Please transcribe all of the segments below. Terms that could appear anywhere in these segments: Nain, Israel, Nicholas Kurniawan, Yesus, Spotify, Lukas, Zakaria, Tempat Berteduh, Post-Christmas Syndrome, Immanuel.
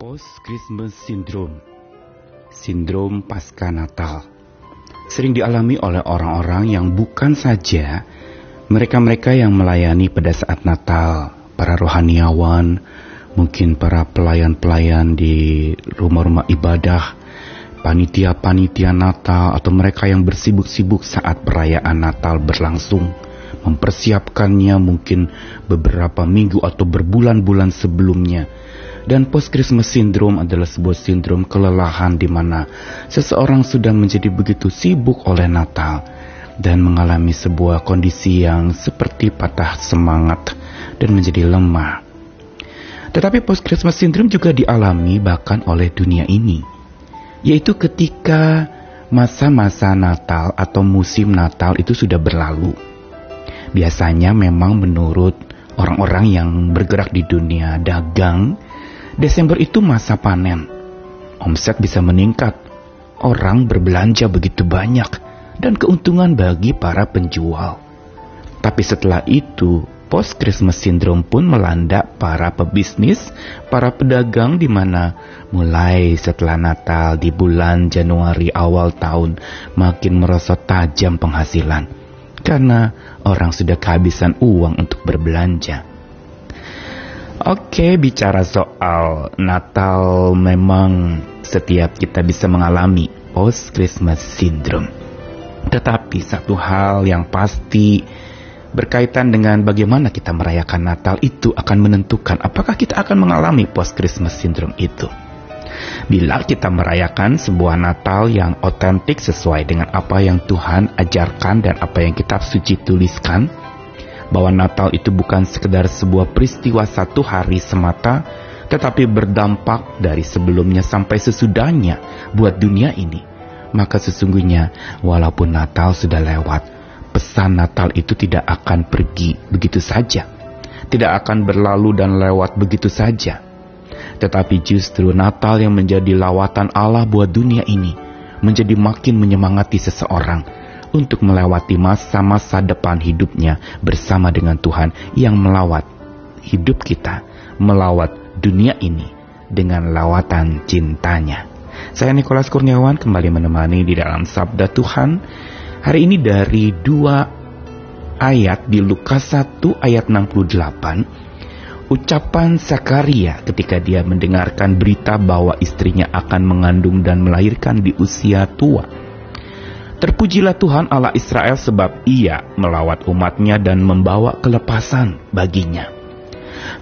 Post-Christmas Syndrome, sindrom pasca Natal, sering dialami oleh orang-orang yang bukan saja mereka-mereka yang melayani pada saat Natal, para rohaniawan, mungkin para pelayan-pelayan di rumah-rumah ibadah, panitia-panitia Natal, atau mereka yang bersibuk-sibuk saat perayaan Natal berlangsung, mempersiapkannya mungkin beberapa minggu atau berbulan-bulan sebelumnya. Dan post-Christmas syndrome adalah sebuah sindrom kelelahan di mana seseorang sudah menjadi begitu sibuk oleh Natal dan mengalami sebuah kondisi yang seperti patah semangat dan menjadi lemah. Tetapi post-Christmas syndrome juga dialami bahkan oleh dunia ini, yaitu ketika masa-masa Natal atau musim Natal itu sudah berlalu. Biasanya memang menurut orang-orang yang bergerak di dunia dagang, Desember itu masa panen. Omset bisa meningkat. Orang berbelanja begitu banyak dan keuntungan bagi para penjual. Tapi setelah itu, post-Christmas syndrome pun melanda para pebisnis, para pedagang, di mana mulai setelah Natal di bulan Januari awal tahun makin merosot tajam penghasilan karena orang sudah kehabisan uang untuk berbelanja. Oke, bicara soal Natal, memang setiap kita bisa mengalami post-Christmas syndrome. Tetapi satu hal yang pasti berkaitan dengan bagaimana kita merayakan Natal itu akan menentukan apakah kita akan mengalami post-Christmas syndrome itu. Bila kita merayakan sebuah Natal yang otentik sesuai dengan apa yang Tuhan ajarkan dan apa yang Kitab Suci tuliskan, bahwa Natal itu bukan sekedar sebuah peristiwa satu hari semata, tetapi berdampak dari sebelumnya sampai sesudahnya buat dunia ini, maka sesungguhnya walaupun Natal sudah lewat, pesan Natal itu tidak akan pergi begitu saja, tidak akan berlalu dan lewat begitu saja. Tetapi justru Natal yang menjadi lawatan Allah buat dunia ini, menjadi makin menyemangati seseorang untuk melewati masa-masa depan hidupnya bersama dengan Tuhan yang melawat hidup kita, melawat dunia ini dengan lawatan cintanya. Saya Nicholas Kurniawan kembali menemani di dalam Sabda Tuhan. Hari ini dari dua ayat di Lukas 1 ayat 68. Ucapan Zakaria ketika dia mendengarkan berita bahwa istrinya akan mengandung dan melahirkan di usia tua. Terpujilah Tuhan Allah Israel sebab Ia melawat umatnya dan membawa kelepasan baginya.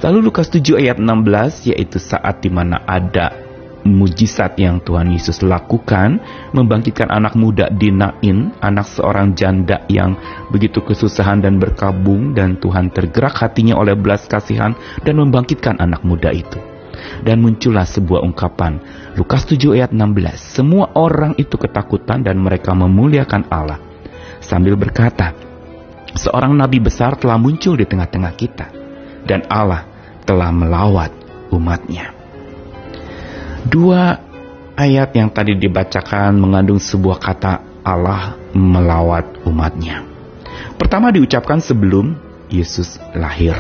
Lalu Lukas 7 ayat 16, yaitu saat di mana ada mujizat yang Tuhan Yesus lakukan, membangkitkan anak muda di Nain, anak seorang janda yang begitu kesusahan dan berkabung, dan Tuhan tergerak hatinya oleh belas kasihan dan membangkitkan anak muda itu. Dan muncullah sebuah ungkapan, Lukas 7 ayat 16, semua orang itu ketakutan dan mereka memuliakan Allah sambil berkata, seorang nabi besar telah muncul di tengah-tengah kita dan Allah telah melawat umatnya. Dua ayat yang tadi dibacakan mengandung sebuah kata Allah melawat umatnya. Pertama diucapkan sebelum Yesus lahir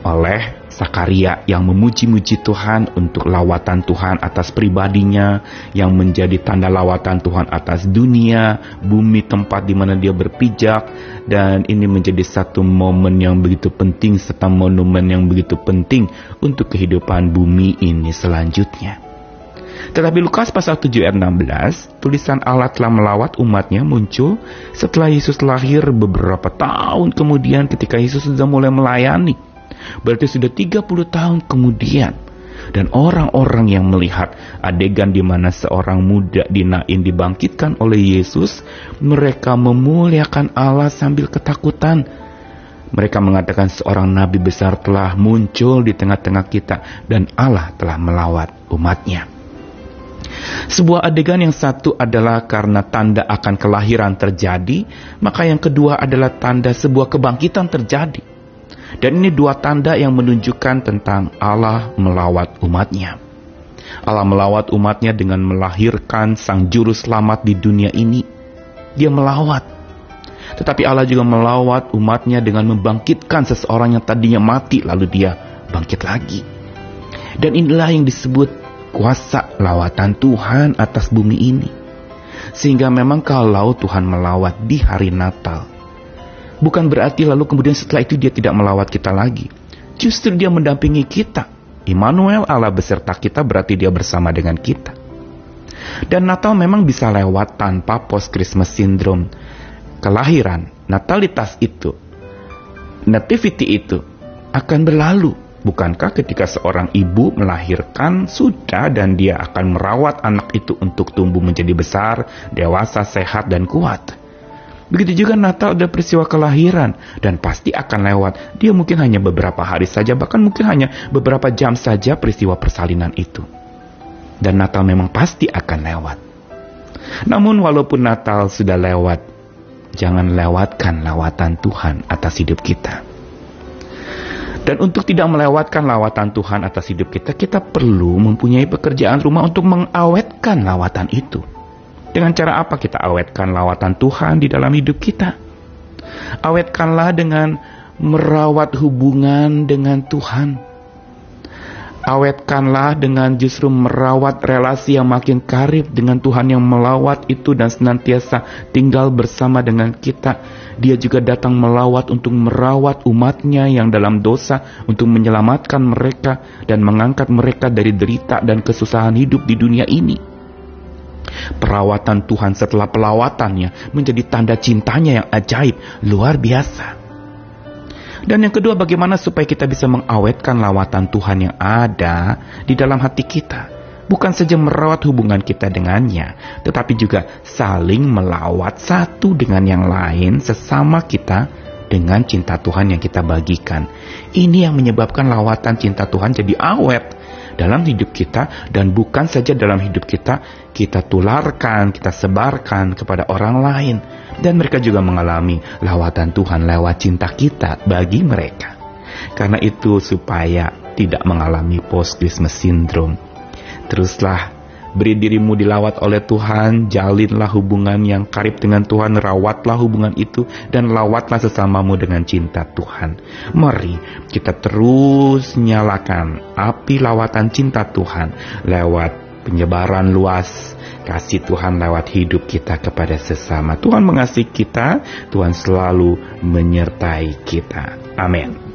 oleh Zakaria yang memuji-muji Tuhan untuk lawatan Tuhan atas pribadinya, yang menjadi tanda lawatan Tuhan atas dunia, bumi, tempat di mana dia berpijak. Dan ini menjadi satu momen yang begitu penting serta monumen yang begitu penting untuk kehidupan bumi ini selanjutnya. Tetapi Lukas pasal 7 ayat 16, tulisan Allah telah melawat umatnya muncul setelah Yesus lahir beberapa tahun kemudian, ketika Yesus sudah mulai melayani. Berarti sudah 30 tahun kemudian. Dan orang-orang yang melihat adegan di mana seorang muda di Nain dibangkitkan oleh Yesus, mereka memuliakan Allah sambil ketakutan. Mereka mengatakan seorang nabi besar telah muncul di tengah-tengah kita dan Allah telah melawat umatnya. Sebuah adegan yang satu adalah karena tanda akan kelahiran terjadi, maka yang kedua adalah tanda sebuah kebangkitan terjadi. Dan ini dua tanda yang menunjukkan tentang Allah melawat umatnya. Allah melawat umatnya dengan melahirkan Sang Juru Selamat di dunia ini. Dia melawat. Tetapi Allah juga melawat umatnya dengan membangkitkan seseorang yang tadinya mati lalu dia bangkit lagi. Dan inilah yang disebut kuasa lawatan Tuhan atas bumi ini. Sehingga memang kalau Tuhan melawat di hari Natal, bukan berarti lalu kemudian setelah itu dia tidak melawat kita lagi. Justru dia mendampingi kita. Immanuel, Allah beserta kita, berarti dia bersama dengan kita. Dan Natal memang bisa lewat tanpa post-Christmas syndrome. Kelahiran, natalitas itu, nativity itu akan berlalu. Bukankah ketika seorang ibu melahirkan sudah, dan dia akan merawat anak itu untuk tumbuh menjadi besar, dewasa, sehat, dan kuat. Begitu juga Natal ada peristiwa kelahiran, dan pasti akan lewat. Dia mungkin hanya beberapa hari saja, bahkan mungkin hanya beberapa jam saja peristiwa persalinan itu. Dan Natal memang pasti akan lewat. Namun walaupun Natal sudah lewat, jangan lewatkan lawatan Tuhan atas hidup kita. Dan untuk tidak melewatkan lawatan Tuhan atas hidup kita, kita perlu mempunyai pekerjaan rumah untuk mengawetkan lawatan itu. Dengan cara apa kita awetkan lawatan Tuhan di dalam hidup kita? Awetkanlah dengan merawat hubungan dengan Tuhan. Awetkanlah dengan justru merawat relasi yang makin karib dengan Tuhan yang melawat itu dan senantiasa tinggal bersama dengan kita. Dia juga datang melawat untuk merawat umatnya yang dalam dosa, untuk menyelamatkan mereka dan mengangkat mereka dari derita dan kesusahan hidup di dunia ini. Perawatan Tuhan setelah pelawatannya menjadi tanda cintanya yang ajaib, luar biasa. Dan yang kedua, bagaimana supaya kita bisa mengawetkan lawatan Tuhan yang ada di dalam hati kita. Bukan saja merawat hubungan kita dengannya, tetapi juga saling melawat satu dengan yang lain, sesama kita dengan cinta Tuhan yang kita bagikan. Ini yang menyebabkan lawatan cinta Tuhan jadi awet dalam hidup kita, dan bukan saja dalam hidup kita, kita tularkan, kita sebarkan kepada orang lain. Dan mereka juga mengalami lawatan Tuhan lewat cinta kita bagi mereka. Karena itu supaya tidak mengalami post-Christmas syndrome, teruslah beri dirimu dilawat oleh Tuhan, jalinlah hubungan yang karib dengan Tuhan, rawatlah hubungan itu, dan lawatlah sesamamu dengan cinta Tuhan. Mari kita terus nyalakan api lawatan cinta Tuhan lewat penyebaran luas kasih Tuhan lewat hidup kita kepada sesama. Tuhan mengasihi kita, Tuhan selalu menyertai kita. Amin.